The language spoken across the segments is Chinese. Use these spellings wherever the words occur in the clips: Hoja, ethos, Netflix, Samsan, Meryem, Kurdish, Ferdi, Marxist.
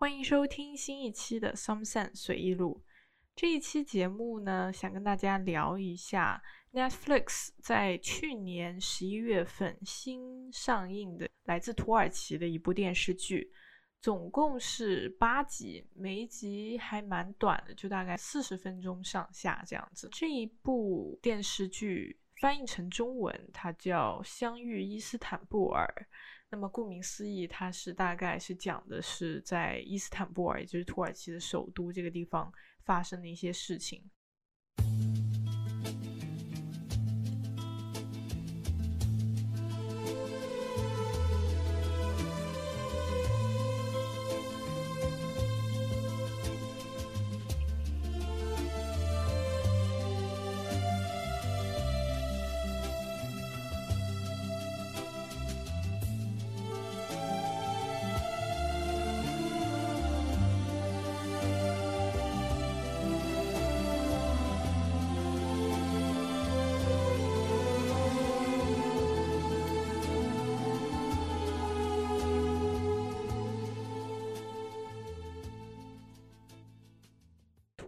欢迎收听新一期的 Samsan 随意录。这一期节目呢，想跟大家聊一下 Netflix 在去年11月份新上映的来自土耳其的一部电视剧，总共是8集，每一集还蛮短的，就大概40分钟上下这样子。这一部电视剧翻译成中文，它叫《相遇伊斯坦布尔》。那么顾名思义，它是大概是讲的是在伊斯坦布尔，也就是土耳其的首都这个地方发生的一些事情。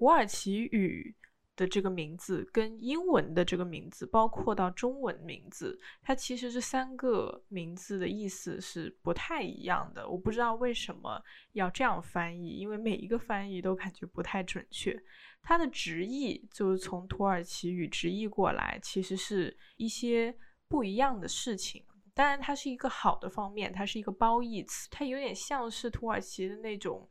土耳其语的这个名字跟英文的这个名字，包括到中文名字，它其实这3个名字的意思是不太一样的。我不知道为什么要这样翻译，因为每一个翻译都感觉不太准确。它的直译就是从土耳其语直译过来，其实是一些不一样的事情。当然它是一个好的方面，它是一个褒义词，它有点像是土耳其的那种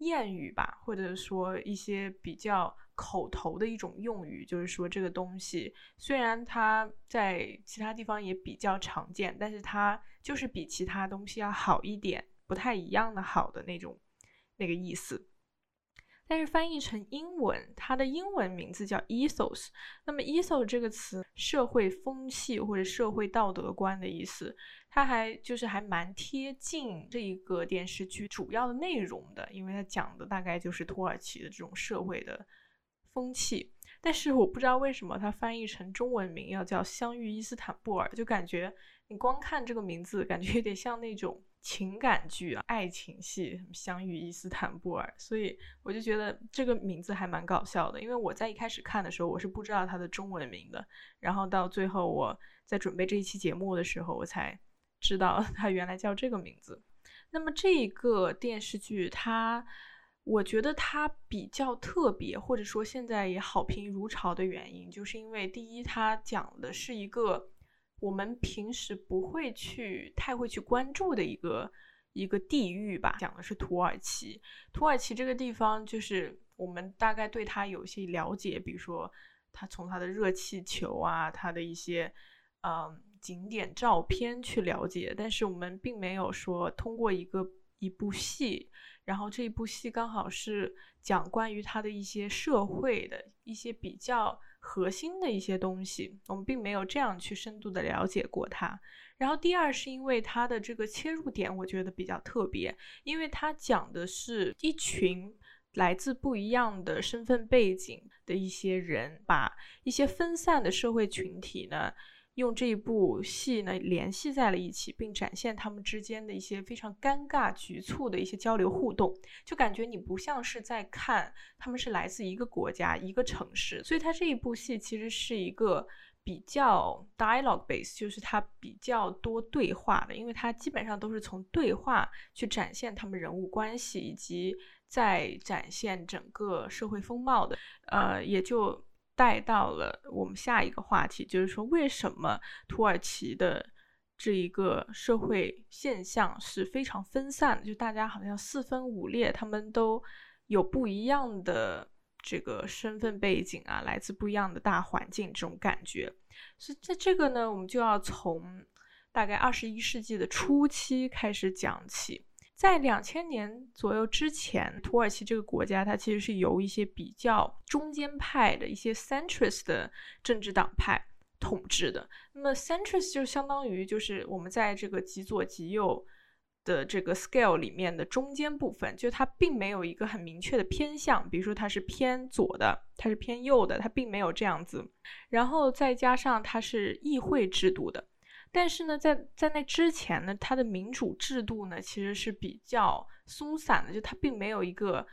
谚语吧，或者说一些比较口头的一种用语，就是说这个东西虽然它在其他地方也比较常见，但是它就是比其他东西要好一点，不太一样的好的那种那个意思。但是翻译成英文，它的英文名字叫 ethos。 那么 ethos 这个词，社会风气或者社会道德观的意思，它还蛮贴近这一个电视剧主要的内容的，因为它讲的大概就是土耳其的这种社会的风气。但是我不知道为什么它翻译成中文名要叫相遇伊斯坦布尔，就感觉你光看这个名字感觉有点像那种情感剧啊，爱情戏，相遇伊斯坦布尔，所以我就觉得这个名字还蛮搞笑的。因为我在一开始看的时候，我是不知道它的中文名的，然后到最后我在准备这一期节目的时候，我才知道它原来叫这个名字。那么这个电视剧，我觉得它比较特别，或者说现在也好评如潮的原因，就是因为第一，它讲的是一个我们平时不会去太会去关注的一个地域吧，讲的是土耳其。土耳其这个地方，就是我们大概对它有些了解，比如说它从它的热气球啊，它的一些景点照片去了解，但是我们并没有说通过一部戏，然后这一部戏刚好是讲关于它的一些社会的一些比较核心的一些东西，我们并没有这样去深度的了解过它。然后第二是因为它的这个切入点我觉得比较特别，因为它讲的是一群来自不一样的身份背景的一些人，把一些分散的社会群体呢用这一部戏呢联系在了一起，并展现他们之间的一些非常尴尬局促的一些交流互动，就感觉你不像是在看他们是来自一个国家一个城市。所以它这一部戏其实是一个比较 dialogue base， 就是它比较多对话的，因为它基本上都是从对话去展现他们人物关系，以及在展现整个社会风貌的。也就带到了我们下一个话题，就是说为什么土耳其的这一个社会现象是非常分散的，就大家好像4分5裂，他们都有不一样的这个身份背景啊，来自不一样的大环境这种感觉。所以在这个呢，我们就要从大概21世纪的初期开始讲起。在2000年左右之前，土耳其这个国家它其实是由一些比较中间派的一些 centrist 的政治党派统治的。那么 centrist 就相当于就是我们在这个极左极右的这个 scale 里面的中间部分，就它并没有一个很明确的偏向，比如说它是偏左的，它是偏右的，它并没有这样子。然后再加上它是议会制度的，但是呢在那之前呢，它的民主制度呢其实是比较松散的，就它并没有一个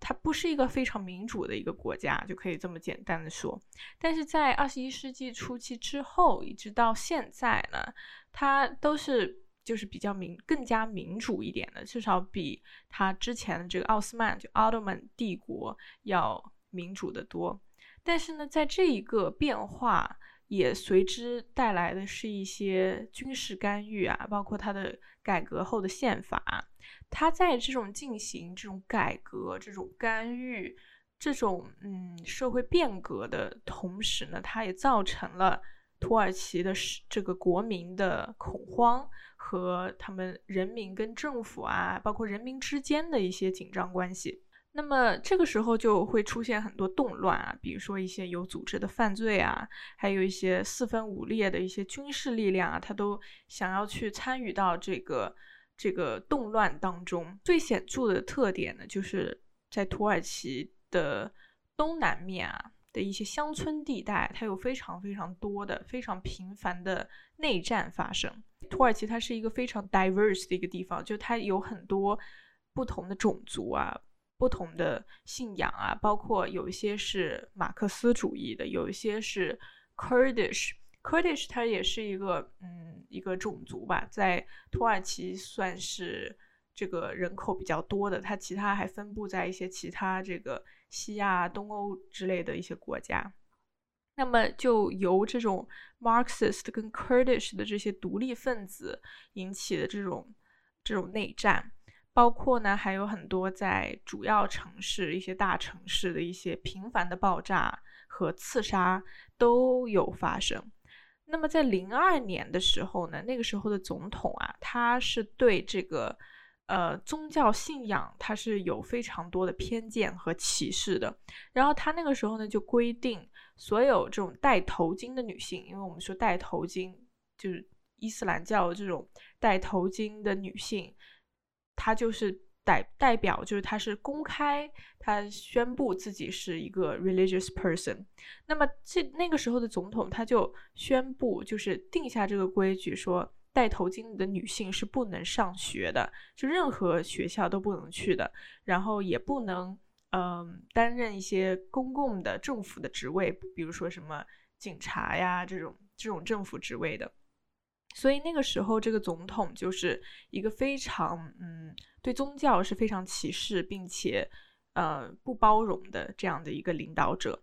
它不是一个非常民主的一个国家，就可以这么简单的说。但是在21世纪初期之后一直到现在呢，它都是就是比较更加民主一点的，至少比它之前的这个奥斯曼帝国要民主的多。但是呢在这一个变化也随之带来的是一些军事干预啊，包括它的改革后的宪法。他在这种进行这种改革、这种干预、这种社会变革的同时呢，他也造成了土耳其的这个国民的恐慌和他们人民跟政府啊，包括人民之间的一些紧张关系。那么这个时候就会出现很多动乱啊，比如说一些有组织的犯罪啊，还有一些四分五裂的一些军事力量啊，他都想要去参与到这个动乱当中。最显著的特点呢，就是在土耳其的东南面啊的一些乡村地带，它有非常非常多的非常频繁的内战发生。土耳其它是一个非常 diverse 的一个地方，就它有很多不同的种族啊，不同的信仰啊，包括有一些是马克思主义的，有一些是 Kurdish 它也是一个种族吧，在土耳其算是这个人口比较多的，它其他还分布在一些其他这个西亚、东欧之类的一些国家。那么就由这种 Marxist 跟 Kurdish 的这些独立分子引起的这种内战，包括呢还有很多在主要城市、一些大城市的一些频繁的爆炸和刺杀都有发生。那么在2002年的时候呢，那个时候的总统啊，他是对这个宗教信仰他是有非常多的偏见和歧视的。然后他那个时候呢就规定所有这种戴头巾的女性，因为我们说戴头巾就是伊斯兰教这种戴头巾的女性，她就是代表就是他是公开他宣布自己是一个 religious person。 那么那个时候的总统他就宣布，就是定下这个规矩，说戴头巾的女性是不能上学的，就任何学校都不能去的，然后也不能担任一些公共的政府的职位，比如说什么警察呀这种政府职位的。所以那个时候这个总统就是一个非常对宗教是非常歧视并且不包容的这样的一个领导者。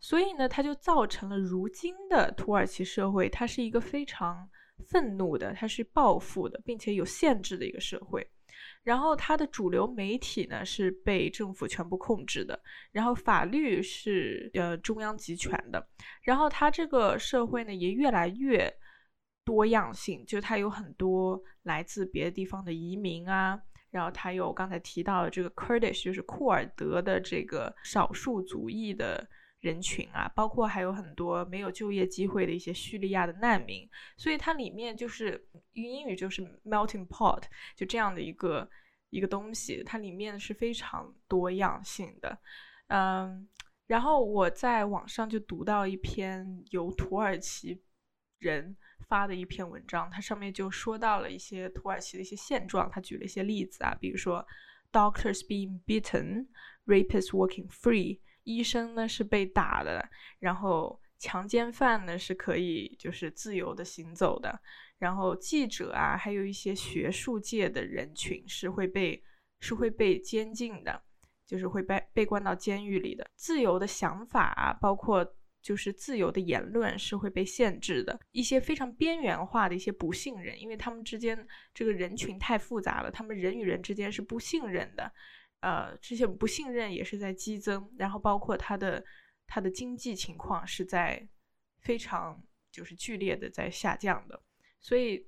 所以呢他就造成了如今的土耳其社会，它是一个非常愤怒的，它是报复的，并且有限制的一个社会。然后它的主流媒体呢是被政府全部控制的，然后法律是中央集权的，然后它这个社会呢也越来越多样性，就它有很多来自别的地方的移民啊，然后它有刚才提到的这个 Kurdish 就是库尔德的这个少数族裔的人群啊，包括还有很多没有就业机会的一些叙利亚的难民。所以它里面就是英语就是 melting pot 就这样的一个东西，它里面是非常多样性的。然后我在网上就读到一篇由土耳其人发的一篇文章，它上面就说到了一些土耳其的一些现状，他举了一些例子啊，比如说 doctors being beaten, rapists walking free， 医生呢是被打的，然后强奸犯呢是可以就是自由的行走的，然后记者啊还有一些学术界的人群是会被监禁的，就是会被关到监狱里的。自由的想法啊，包括就是自由的言论是会被限制的。一些非常边缘化的一些不信任，因为他们之间这个人群太复杂了，他们人与人之间是不信任的，这些不信任也是在激增。然后包括他的经济情况是在非常就是剧烈的在下降的。所以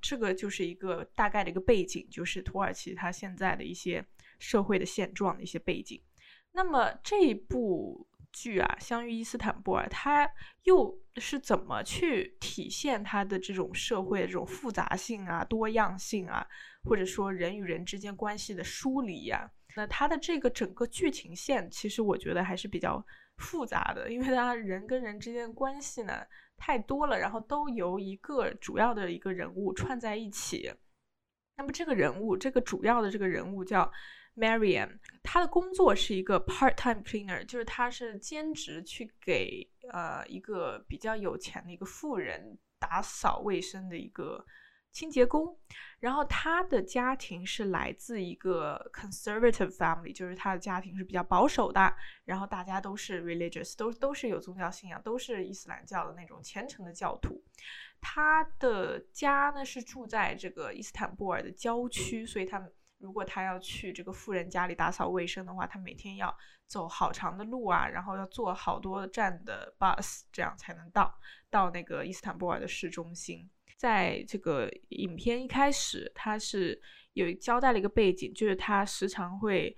这个就是一个大概的一个背景，就是土耳其它现在的一些社会的现状的一些背景。那么这一部剧啊，相遇伊斯坦布尔，它又是怎么去体现它的这种社会的这种复杂性啊、多样性啊，或者说人与人之间关系的梳理啊？那它的这个整个剧情线其实我觉得还是比较复杂的，因为它人跟人之间的关系呢，太多了，然后都由一个主要的一个人物串在一起。那么这个人物，这个主要的这个人物叫 Meryem， 她的工作是一个 part-time cleaner， 就是她是兼职去给一个比较有钱的一个富人打扫卫生的一个清洁工。然后她的家庭是来自一个 conservative family， 就是她的家庭是比较保守的，然后大家都是 religious， 都是有宗教信仰，都是伊斯兰教的那种虔诚的教徒。她的家呢是住在这个伊斯坦布尔的郊区，所以她如果她要去这个富人家里打扫卫生的话，她每天要走好长的路啊，然后要坐好多站的 bus， 这样才能到那个伊斯坦布尔的市中心。在这个影片一开始，他是有交代了一个背景，就是他时常会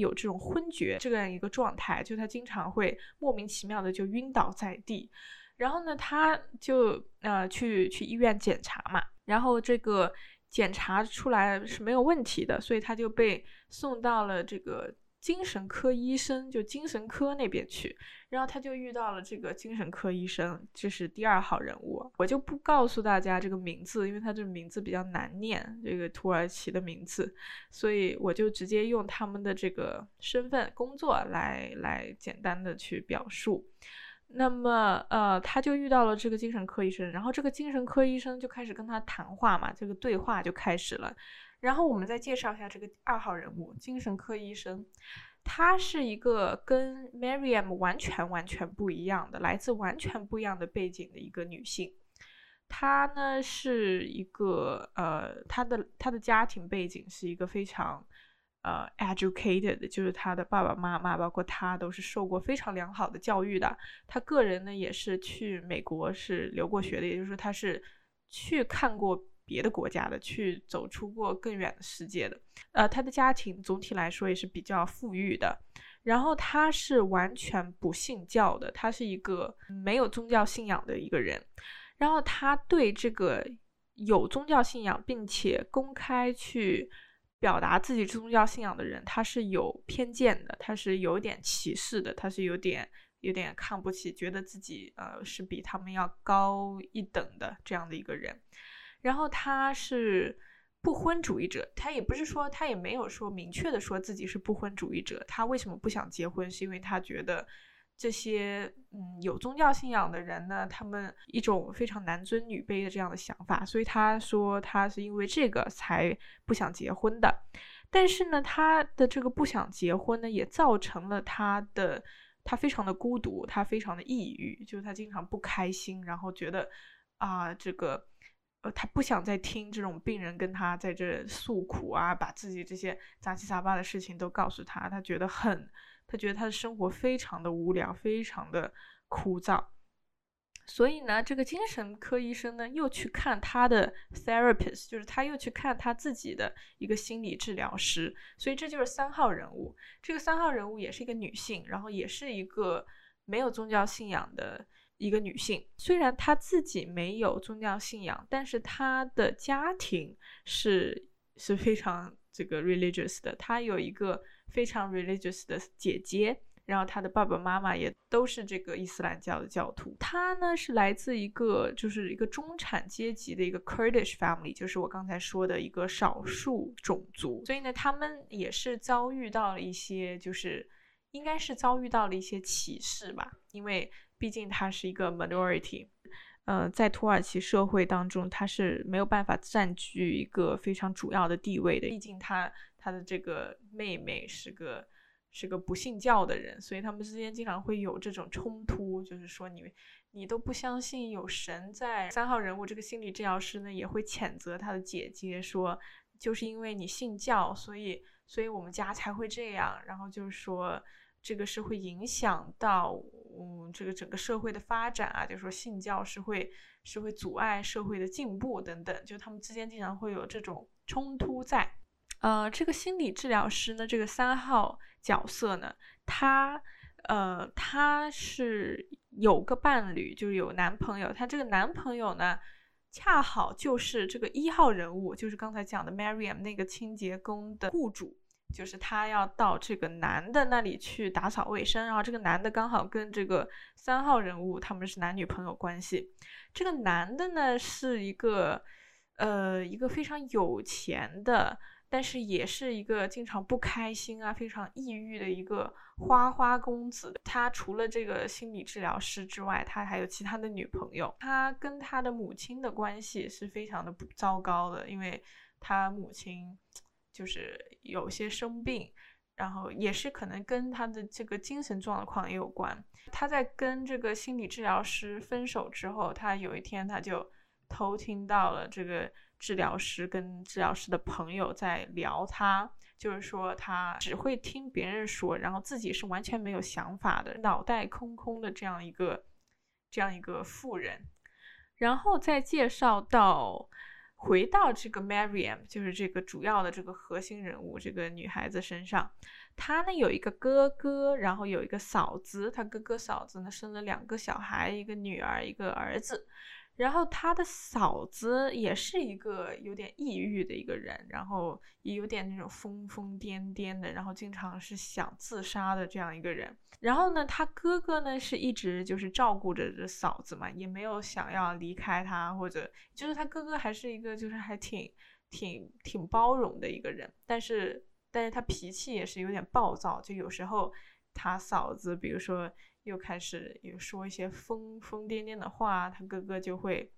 有这种昏厥这样一个状态，就是他经常会莫名其妙的就晕倒在地。然后呢，他就去医院检查嘛，然后这个检查出来是没有问题的，所以他就被送到了这个精神科医生，就精神科那边去。然后他就遇到了这个精神科医生，这是第二号人物，我就不告诉大家这个名字，因为他这个名字比较难念，这个土耳其的名字，所以我就直接用他们的这个身份工作来简单的去表述。那么他就遇到了这个精神科医生，然后这个精神科医生就开始跟他谈话嘛，这个对话就开始了。然后我们再介绍一下这个二号人物，精神科医生，他是一个跟 Meryem 完全不一样的，来自完全不一样的背景的一个女性。她呢是一个她的家庭背景是一个非常educated， 就是她的爸爸妈妈包括她都是受过非常良好的教育的。她个人呢也是去美国是留过学的，也就是说她是去看过别的国家的，去走出过更远的世界的。他的家庭总体来说也是比较富裕的，然后他是完全不信教的，他是一个没有宗教信仰的一个人。然后他对这个有宗教信仰并且公开去表达自己宗教信仰的人，他是有偏见的，他是有点歧视的，他是有点看不起，觉得自己是比他们要高一等的这样的一个人。然后他是不婚主义者，他也没有说明确的说自己是不婚主义者。他为什么不想结婚，是因为他觉得这些有宗教信仰的人呢，他们一种非常男尊女卑的这样的想法，所以他说他是因为这个才不想结婚的。但是呢，他的这个不想结婚呢也造成了他非常的孤独，他非常的抑郁，就是他经常不开心，然后觉得他不想再听这种病人跟他在这诉苦啊，把自己这些杂七杂八的事情都告诉他，他觉得他的生活非常的无聊，非常的枯燥。所以呢，这个精神科医生呢又去看他的 therapist， 就是他又去看他自己的一个心理治疗师。所以这就是三号人物，这个三号人物也是一个女性，然后也是一个没有宗教信仰的一个女性。虽然她自己没有宗教信仰，但是她的家庭是非常这个 religious 的，她有一个非常 religious 的姐姐，然后她的爸爸妈妈也都是这个伊斯兰教的教徒。她呢是来自就是一个中产阶级的一个 Kurdish family， 就是我刚才说的一个少数种族，所以呢他们也是应该是遭遇到了一些歧视吧，因为毕竟他是一个 minority， 在土耳其社会当中他是没有办法占据一个非常主要的地位的，毕竟他的这个妹妹是个不信教的人，所以他们之间经常会有这种冲突，就是说你都不相信有神在。三号人物这个心理治疗师呢也会谴责他的姐姐，说就是因为你信教，所以我们家才会这样，然后就是说这个是会影响到这个整个社会的发展啊，就是说信教是会阻碍社会的进步等等，就他们之间经常会有这种冲突在。这个心理治疗师呢，这个三号角色呢，他是有个伴侣，就是有男朋友，他这个男朋友呢恰好就是这个一号人物，就是刚才讲的 Meryem 那个清洁工的雇主。就是他要到这个男的那里去打扫卫生，然后这个男的刚好跟这个三号人物他们是男女朋友关系。这个男的呢是一个非常有钱的，但是也是一个经常不开心啊非常抑郁的一个花花公子。他除了这个心理治疗师之外，他还有其他的女朋友。他跟他的母亲的关系是非常的糟糕的，因为他母亲就是有些生病，然后也是可能跟他的这个精神状况也有关。他在跟这个心理治疗师分手之后，他有一天他就偷听到了这个治疗师跟治疗师的朋友在聊他，就是说他只会听别人说，然后自己是完全没有想法的，脑袋空空的这样一个妇人。然后再介绍到回到这个 Meryem， 就是这个主要的这个核心人物，这个女孩子身上，她呢有一个哥哥，然后有一个嫂子，她哥哥嫂子呢生了2个小孩，一个女儿一个儿子。然后她的嫂子也是一个有点抑郁的一个人，然后也有点那种疯疯癫癫的，然后经常是想自杀的这样一个人。然后呢她哥哥呢是一直就是照顾着这嫂子嘛，也没有想要离开她，或者就是她哥哥还是一个就是还挺包容的一个人，但是她脾气也是有点暴躁，就有时候她嫂子比如说又开始也说一些疯癫癫的话，他哥哥就会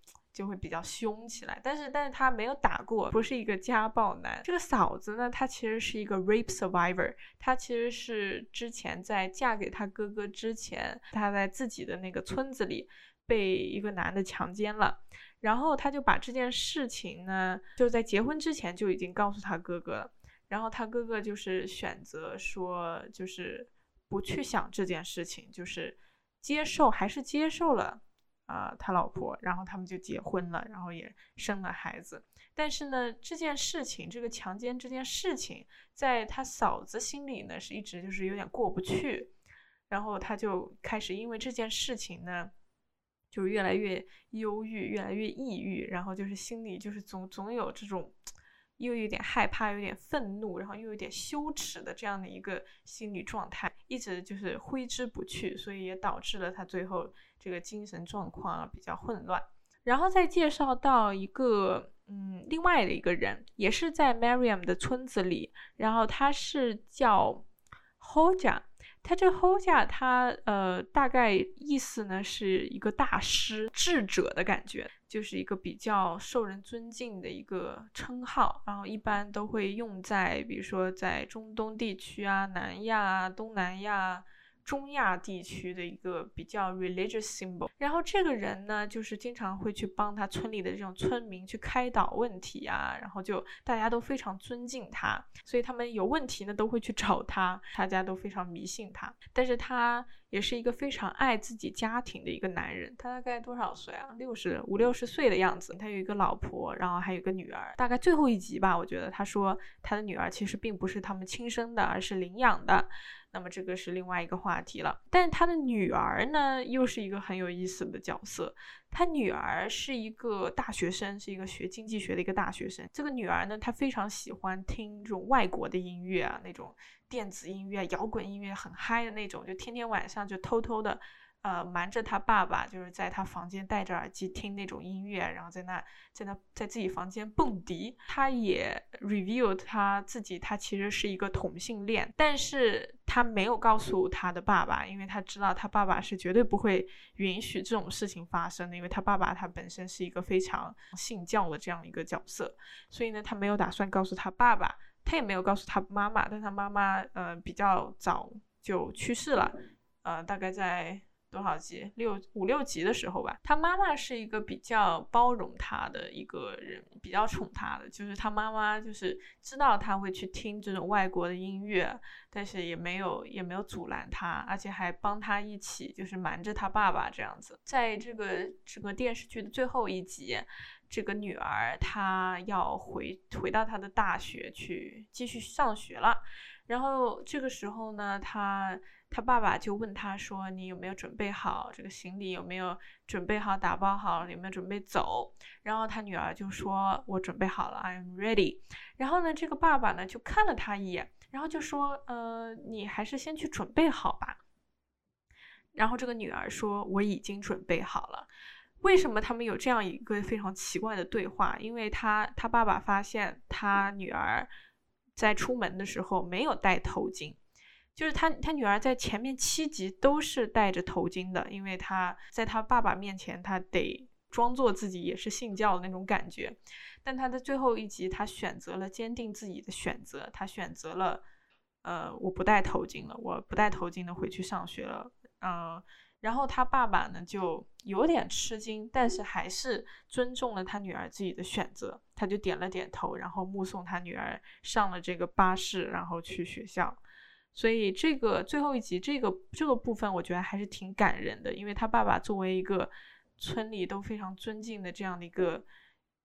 比较凶起来，但是他没有打过，不是一个家暴男。这个嫂子呢她其实是一个 rape survivor， 她其实是之前在嫁给他哥哥之前，她在自己的那个村子里被一个男的强奸了，然后她就把这件事情呢就在结婚之前就已经告诉他哥哥了，然后他哥哥就是选择说就是不去想这件事情，就是还是接受了他老婆，然后他们就结婚了，然后也生了孩子。但是呢这件事情，这个强奸这件事情在他嫂子心里呢是一直就是有点过不去，然后他就开始因为这件事情呢就越来越忧郁越来越抑郁，然后就是心里就是总有这种又有点害怕有点愤怒，然后又有点羞耻的这样的一个心理状态，一直就是挥之不去，所以也导致了他最后这个精神状况比较混乱。然后再介绍到一个另外的一个人，也是在 Meryem 的村子里，然后他是叫 Hoja， 他这 Hoja 他大概意思呢是一个大师智者的感觉，就是一个比较受人尊敬的一个称号，然后一般都会用在比如说在中东地区啊南亚啊东南亚中亚地区的一个比较 religious symbol。 然后这个人呢就是经常会去帮他村里的这种村民去开导问题啊，然后就大家都非常尊敬他，所以他们有问题呢都会去找他，大家都非常迷信他。但是他也是一个非常爱自己家庭的一个男人，他大概多少岁啊？五六十岁的样子。他有一个老婆，然后还有一个女儿。大概最后一集吧，我觉得他说他的女儿其实并不是他们亲生的，而是领养的。那么这个是另外一个话题了。但是他的女儿呢，又是一个很有意思的角色。他女儿是一个大学生，是一个学经济学的一个大学生。这个女儿呢，她非常喜欢听这种外国的音乐啊，那种电子音乐、摇滚音乐，很嗨的那种，就天天晚上就偷偷的瞒着他爸爸，就是在他房间戴着耳机听那种音乐，然后在自己房间蹦迪。他也 review 他自己，他其实是一个同性恋，但是他没有告诉他的爸爸，因为他知道他爸爸是绝对不会允许这种事情发生的，因为他爸爸他本身是一个非常信教的这样一个角色，所以呢他没有打算告诉他爸爸，他也没有告诉他妈妈。但他妈妈比较早就去世了，大概在多少集五六集的时候吧。他妈妈是一个比较包容他的一个人，比较宠他的，就是他妈妈就是知道他会去听这种外国的音乐，但是也没有阻拦他，而且还帮他一起就是瞒着他爸爸这样子。在这个电视剧的最后一集，这个女儿她要回到她的大学去继续上学了，然后这个时候呢，她他爸爸就问他说，你有没有准备好这个行李，有没有准备好打包好，有没有准备走。然后他女儿就说，我准备好了 I'm ready。 然后呢这个爸爸呢就看了他一眼，然后就说你还是先去准备好吧。然后这个女儿说，我已经准备好了。为什么他们有这样一个非常奇怪的对话？因为他爸爸发现他女儿在出门的时候没有戴头巾，就是他女儿在前面7集都是戴着头巾的，因为他在他爸爸面前他得装作自己也是信教的那种感觉。但他的最后一集他选择了坚定自己的选择，他选择了我不戴头巾了，我不戴头巾的回去上学了。然后他爸爸呢就有点吃惊，但是还是尊重了他女儿自己的选择，他就点了点头，然后目送他女儿上了这个巴士，然后去学校。所以这个最后一集这个部分我觉得还是挺感人的，因为他爸爸作为一个村里都非常尊敬的这样的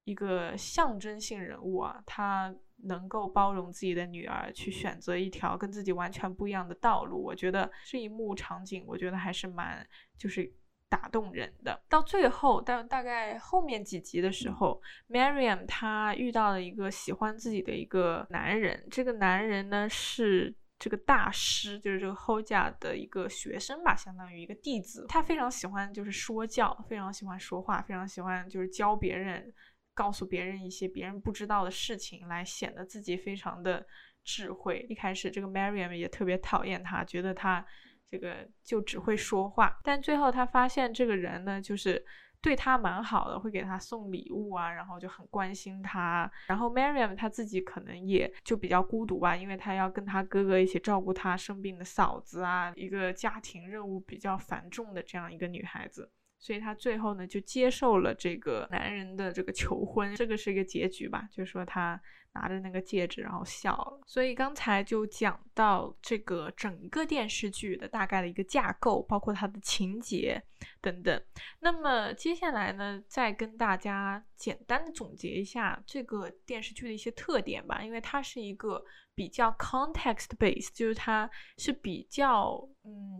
一个象征性人物啊，他能够包容自己的女儿去选择一条跟自己完全不一样的道路。我觉得这一幕场景我觉得还是蛮就是打动人的。到最后大概后面几集的时候， Meryem 她遇到了一个喜欢自己的一个男人，这个男人呢是这个大师，就是这个 Hoja 的一个学生吧，相当于一个弟子。他非常喜欢就是说教，非常喜欢说话，非常喜欢就是教别人，告诉别人一些别人不知道的事情，来显得自己非常的智慧。一开始这个 Meryem 也特别讨厌他，觉得他这个就只会说话，但最后他发现这个人呢就是对他蛮好的，会给他送礼物啊，然后就很关心他。然后 Meryem 他自己可能也就比较孤独吧，因为他要跟他哥哥一起照顾他生病的嫂子啊，一个家庭任务比较繁重的这样一个女孩子，所以他最后呢就接受了这个男人的这个求婚，这个是一个结局吧，就是说他拿着那个戒指然后笑了。所以刚才就讲到这个整个电视剧的大概的一个架构，包括它的情节等等。那么接下来呢再跟大家简单的总结一下这个电视剧的一些特点吧，因为它是一个比较 context based， 就是它是比较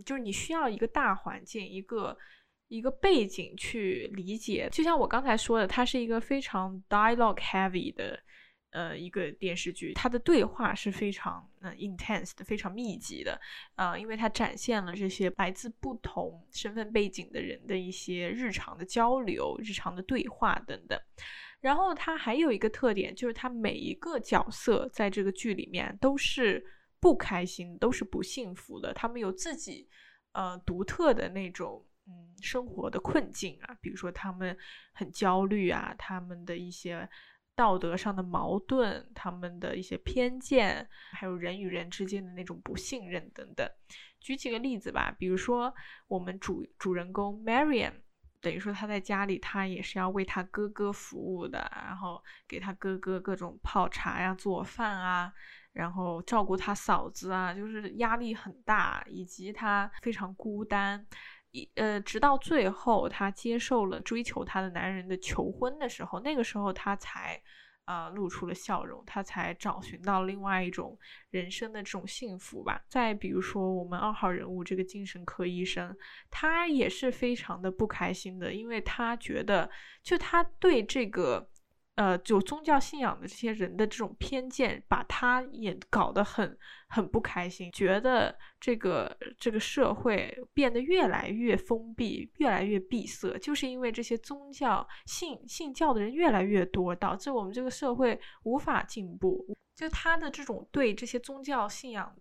就是你需要一个大环境一个背景去理解。就像我刚才说的，它是一个非常 dialogue heavy 的一个电视剧，它的对话是非常intense 的，非常密集的，因为它展现了这些来自不同身份背景的人的一些日常的交流，日常的对话等等。然后它还有一个特点，就是它每一个角色在这个剧里面都是不开心，都是不幸福的，他们有自己独特的那种生活的困境啊，比如说他们很焦虑啊，他们的一些道德上的矛盾，他们的一些偏见，还有人与人之间的那种不信任等等。举几个例子吧，比如说我们主人公 Meryem， 等于说他在家里他也是要为他哥哥服务的，然后给他哥哥各种泡茶呀、做饭啊，然后照顾他嫂子啊，就是压力很大，以及他非常孤单。直到最后她接受了追求她的男人的求婚的时候，那个时候她才露出了笑容，她才找寻到另外一种人生的这种幸福吧。再比如说我们2号人物这个精神科医生，他也是非常的不开心的，因为他觉得就他对这个有宗教信仰的这些人的这种偏见把他也搞得很不开心，觉得这个社会变得越来越封闭，越来越闭塞，就是因为这些宗教信教的人越来越多，导致我们这个社会无法进步。就他的这种对这些宗教信仰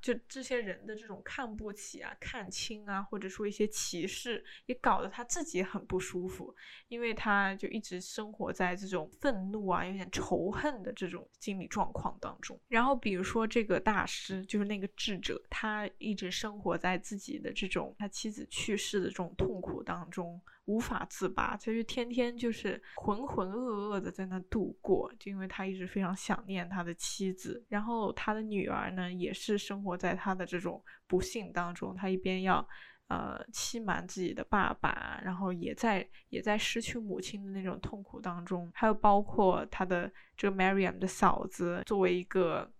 就这些人的这种看不起啊、看轻啊，或者说一些歧视，也搞得他自己很不舒服，因为他就一直生活在这种愤怒啊、有点仇恨的这种心理状况当中。然后比如说这个大师，就是那个智者，他一直生活在自己的这种他妻子去世的这种痛苦当中，无法自拔，他就天天就是浑浑噩噩的在那度过，就因为他一直非常想念他的妻子。然后他的女儿呢也是生活在他的这种不幸当中，他一边要欺瞒自己的爸爸，然后也在失去母亲的那种痛苦当中。还有包括他的这个 Meryem 的嫂子，作为一个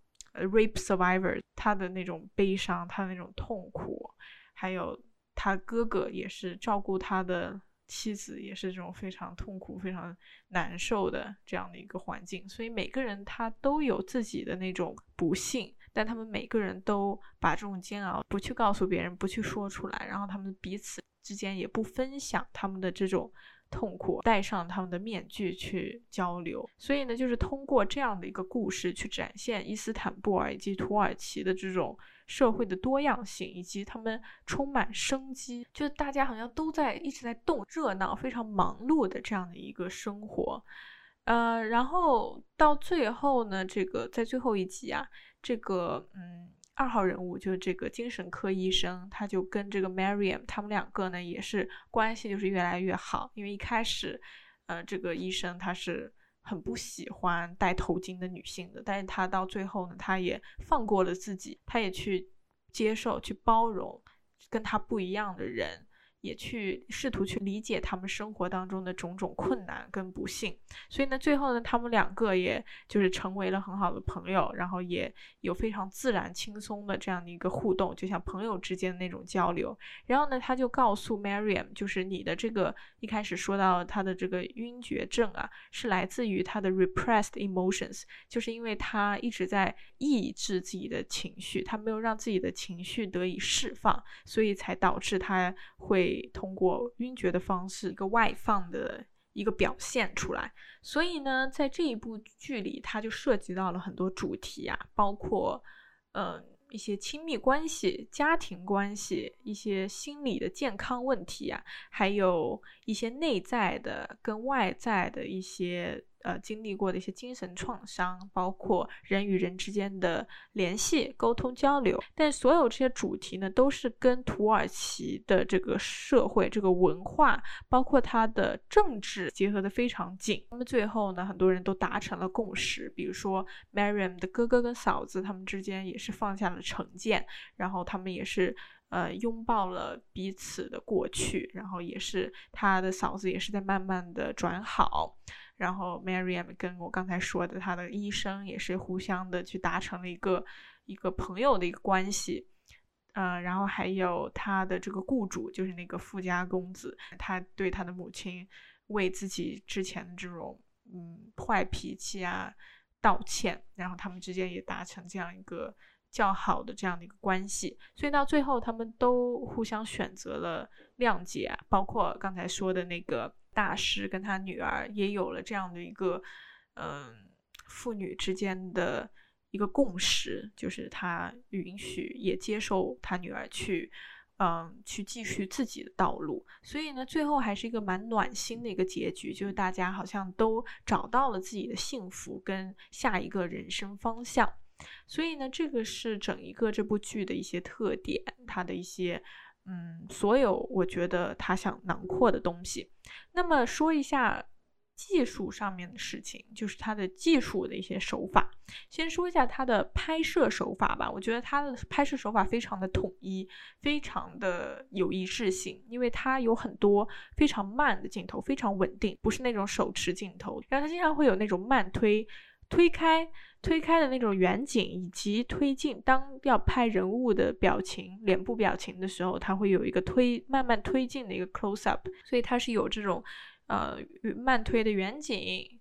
rape survivor 他的那种悲伤，他的那种痛苦，还有他哥哥也是照顾他的妻子，也是这种非常痛苦非常难受的这样的一个环境。所以每个人他都有自己的那种不幸，但他们每个人都把这种煎熬不去告诉别人，不去说出来，然后他们彼此之间也不分享他们的这种痛苦，戴上他们的面具去交流。所以呢，就是通过这样的一个故事去展现伊斯坦布尔以及土耳其的这种社会的多样性，以及他们充满生机，就是大家好像都在一直在动，热闹非常忙碌的这样的一个生活。然后到最后呢，这个在最后一集啊，这个二号人物就是这个精神科医生，他就跟这个 Meryem 他们两个呢也是关系就是越来越好。因为一开始这个医生他是很不喜欢戴头巾的女性的，但是他到最后呢他也放过了自己，他也去接受去包容跟他不一样的人，也去试图去理解他们生活当中的种种困难跟不幸。所以呢最后呢他们两个也就是成为了很好的朋友，然后也有非常自然轻松的这样的一个互动，就像朋友之间的那种交流。然后呢他就告诉 Meryem 就是你的这个一开始说到他的这个晕厥症啊是来自于他的 repressed emotions， 就是因为他一直在抑制自己的情绪，他没有让自己的情绪得以释放，所以才导致他会通过晕厥的方式一个外放的一个表现出来。所以呢在这一部剧里它就涉及到了很多主题啊，包括一些亲密关系、家庭关系，一些心理的健康问题啊，还有一些内在的跟外在的一些经历过的一些精神创伤，包括人与人之间的联系、沟通、交流。但所有这些主题呢都是跟土耳其的这个社会、这个文化包括它的政治结合的非常紧。那么最后呢很多人都达成了共识，比如说 Meryem 的哥哥跟嫂子他们之间也是放下了成见，然后他们也是拥抱了彼此的过去，然后也是他的嫂子也是在慢慢的转好，然后 Meryem 跟我刚才说的他的医生也是互相的去达成了一个朋友的一个关系。然后还有他的这个雇主就是那个富家公子，他对他的母亲为自己之前的这种坏脾气啊道歉，然后他们之间也达成这样一个较好的这样的一个关系。所以到最后他们都互相选择了谅解，包括刚才说的那个大师跟他女儿也有了这样的一个父女之间的一个共识，就是他允许也接受他女儿去继续自己的道路。所以呢最后还是一个蛮暖心的一个结局，就是大家好像都找到了自己的幸福跟下一个人生方向。所以呢这个是整一个这部剧的一些特点，它的一些所有我觉得他想囊括的东西。那么说一下技术上面的事情，就是他的技术的一些手法。先说一下他的拍摄手法吧，我觉得他的拍摄手法非常的统一，非常的有一致性，因为他有很多非常慢的镜头，非常稳定，不是那种手持镜头。然后他经常会有那种慢推开的那种远景，以及推进，当要拍人物的表情、脸部表情的时候，它会有一个慢慢推进的一个 close up。 所以它是有这种慢推的远景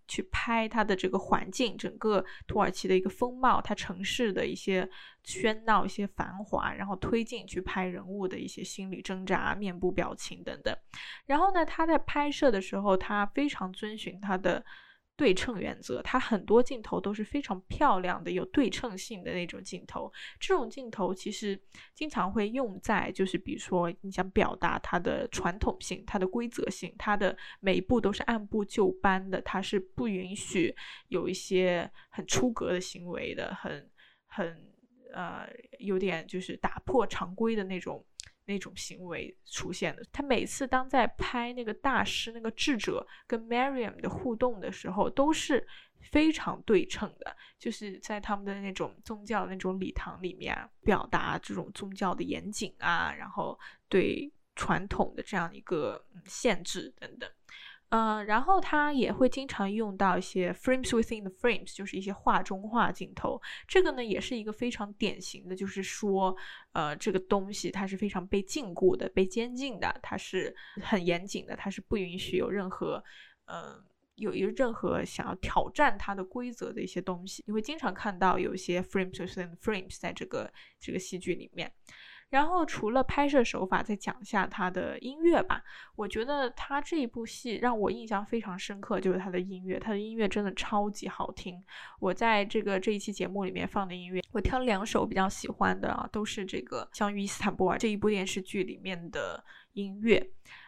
去拍它的这个环境，整个土耳其的一个风貌，它城市的一些喧闹、一些繁华，然后推进去拍人物的一些心理挣扎、面部表情等等。然后呢他在拍摄的时候他非常遵循他的对称原则，它很多镜头都是非常漂亮的有对称性的那种镜头。这种镜头其实经常会用在就是比如说你想表达它的传统性、它的规则性，它的每一步都是按部就班的，它是不允许有一些很出格的行为的，很有点就是打破常规的那种行为出现的。他每次当在拍那个大师、那个智者跟 Meryem 的互动的时候都是非常对称的，就是在他们的那种宗教那种礼堂里面表达这种宗教的严谨啊，然后对传统的这样一个限制等等。然后他也会经常用到一些 frames within the frames， 就是一些画中画镜头。这个呢也是一个非常典型的，就是说这个东西它是非常被禁锢的，被监禁的，它是很严谨的，它是不允许有任何有任何想要挑战它的规则的一些东西。你会经常看到有一些 frames within frames 在这个戏剧里面。然后除了拍摄手法，再讲一下它的音乐吧。我觉得它这一部戏让我印象非常深刻，就是它的音乐，它的音乐真的超级好听。我在这一期节目里面放的音乐，我挑2首比较喜欢的啊，都是这个《相遇伊斯坦布尔》这一部电视剧里面的音乐。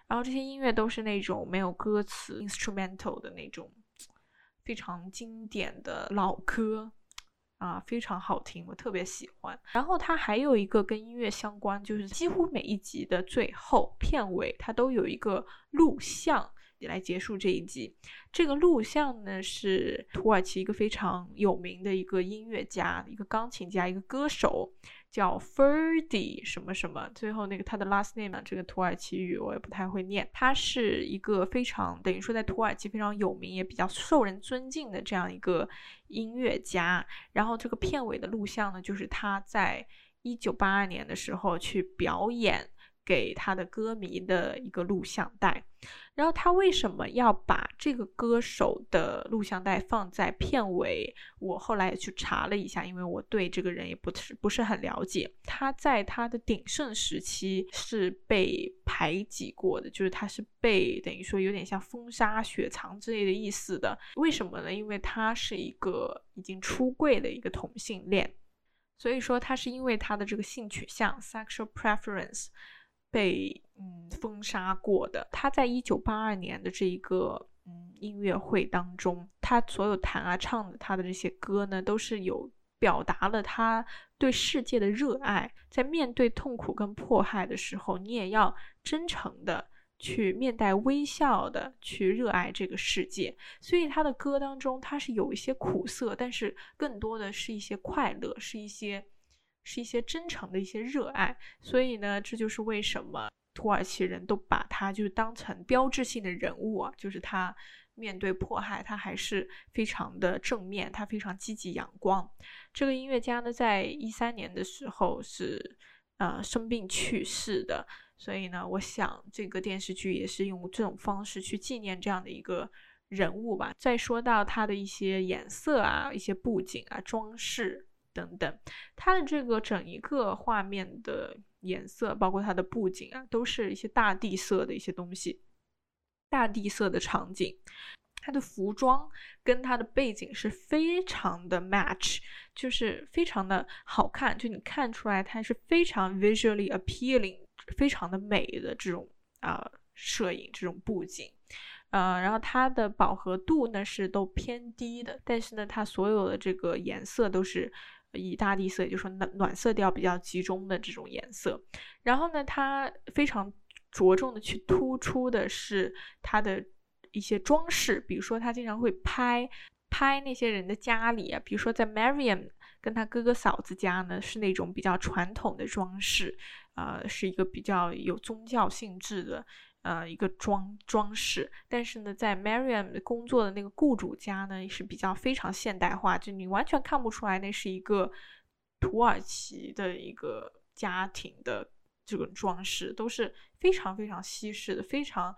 然后这些音乐都是那种没有歌词 instrumental 的那种非常经典的老歌啊，非常好听，我特别喜欢。然后它还有一个跟音乐相关，就是几乎每一集的最后片尾它都有一个录像来结束这一集。这个录像呢是土耳其一个非常有名的一个音乐家，一个钢琴家，一个歌手叫 Ferdi 什么什么，最后那个他的 last name 这个土耳其语我也不太会念。他是一个非常等于说在土耳其非常有名也比较受人尊敬的这样一个音乐家。然后这个片尾的录像呢就是他在1982年的时候去表演给他的歌迷的一个录像带。然后他为什么要把这个歌手的录像带放在片尾，我后来也去查了一下，因为我对这个人也不是很了解。他在他的鼎盛时期是被排挤过的，就是他是被等于说有点像封杀雪藏之类的意思的。为什么呢？因为他是一个已经出柜的一个同性恋，所以说他是因为他的这个性取向 sexual preference 被封杀过的。他在1982年的这一个音乐会当中，他所有弹啊唱的他的这些歌呢都是有表达了他对世界的热爱。在面对痛苦跟迫害的时候，你也要真诚的去面带微笑的去热爱这个世界。所以他的歌当中他是有一些苦涩，但是更多的是一些快乐，是一些真诚的一些热爱。所以呢这就是为什么土耳其人都把他就当成标志性的人物啊，就是他面对迫害他还是非常的正面，他非常积极阳光。这个音乐家呢在13年的时候是生病去世的。所以呢我想这个电视剧也是用这种方式去纪念这样的一个人物吧。再说到他的一些颜色啊，一些布景啊，装饰等等，他的这个整一个画面的颜色包括它的布景啊，都是一些大地色的一些东西，大地色的场景。它的服装跟它的背景是非常的 match， 就是非常的好看，就你看出来它是非常 visually appealing， 非常的美的这种摄影这种布景。然后它的饱和度呢是都偏低的，但是呢它所有的这个颜色都是以大地色，也就是说暖色调比较集中的这种颜色。然后呢它非常着重的去突出的是它的一些装饰，比如说它经常会拍那些人的家里啊，比如说在 Meryem 跟他哥哥嫂子家呢是那种比较传统的装饰，是一个比较有宗教性质的一个装饰。但是呢在 Meryem 工作的那个雇主家呢是比较非常现代化，就你完全看不出来那是一个土耳其的一个家庭的这种装饰，都是非常非常西式的，非常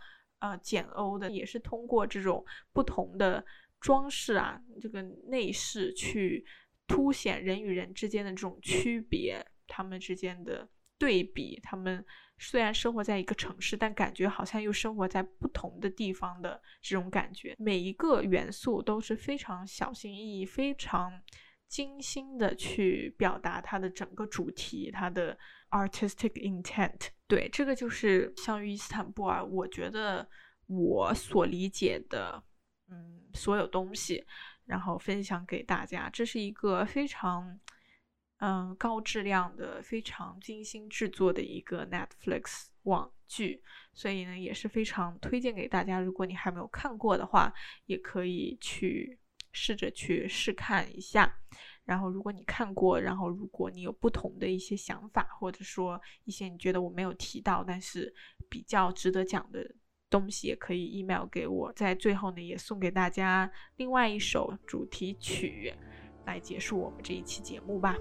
简欧的。也是通过这种不同的装饰啊，这个内饰去凸显人与人之间的这种区别，他们之间的对比，他们虽然生活在一个城市，但感觉好像又生活在不同的地方的这种感觉。每一个元素都是非常小心翼翼，非常精心的去表达它的整个主题，它的 artistic intent。 对，这个就是相遇伊斯坦布尔，我觉得我所理解的所有东西然后分享给大家。这是一个非常高质量的，非常精心制作的一个 Netflix 网剧，所以呢也是非常推荐给大家。如果你还没有看过的话，也可以去试着去试看一下。然后如果你看过，然后如果你有不同的一些想法，或者说一些你觉得我没有提到但是比较值得讲的东西也可以 email 给我。在最后呢，也送给大家另外一首主题曲来结束我们这一期节目吧。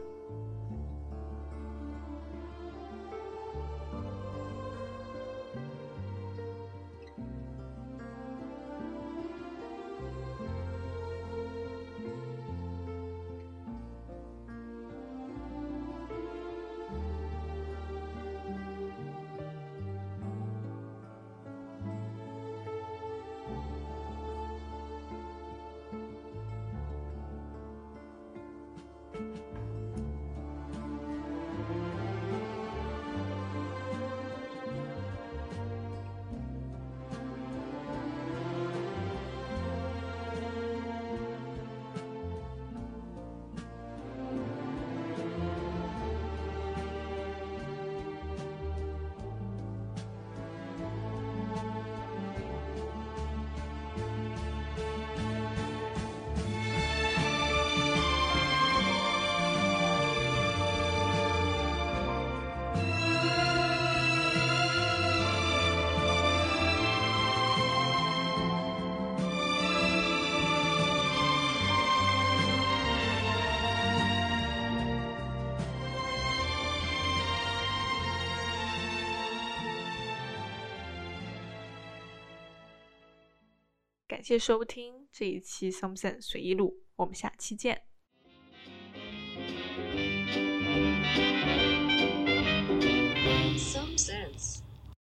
感谢收听这一期 Samsan 随意录，我们下期见。